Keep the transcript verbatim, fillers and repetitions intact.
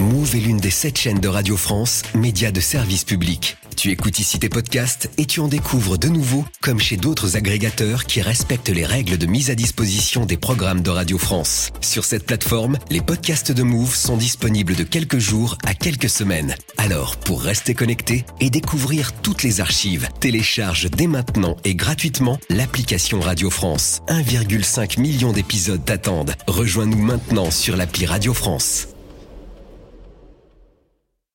Mouv est l'une des sept chaînes de Radio France, médias de service public. Tu écoutes ici tes podcasts et tu en découvres de nouveaux, comme chez d'autres agrégateurs qui respectent les règles de mise à disposition des programmes de Radio France. Sur cette plateforme, les podcasts de Mouv sont disponibles de quelques jours à quelques semaines. Alors, pour rester connecté et découvrir toutes les archives, télécharge dès maintenant et gratuitement l'application Radio France. un virgule cinq million d'épisodes t'attendent. Rejoins-nous maintenant sur l'appli Radio France.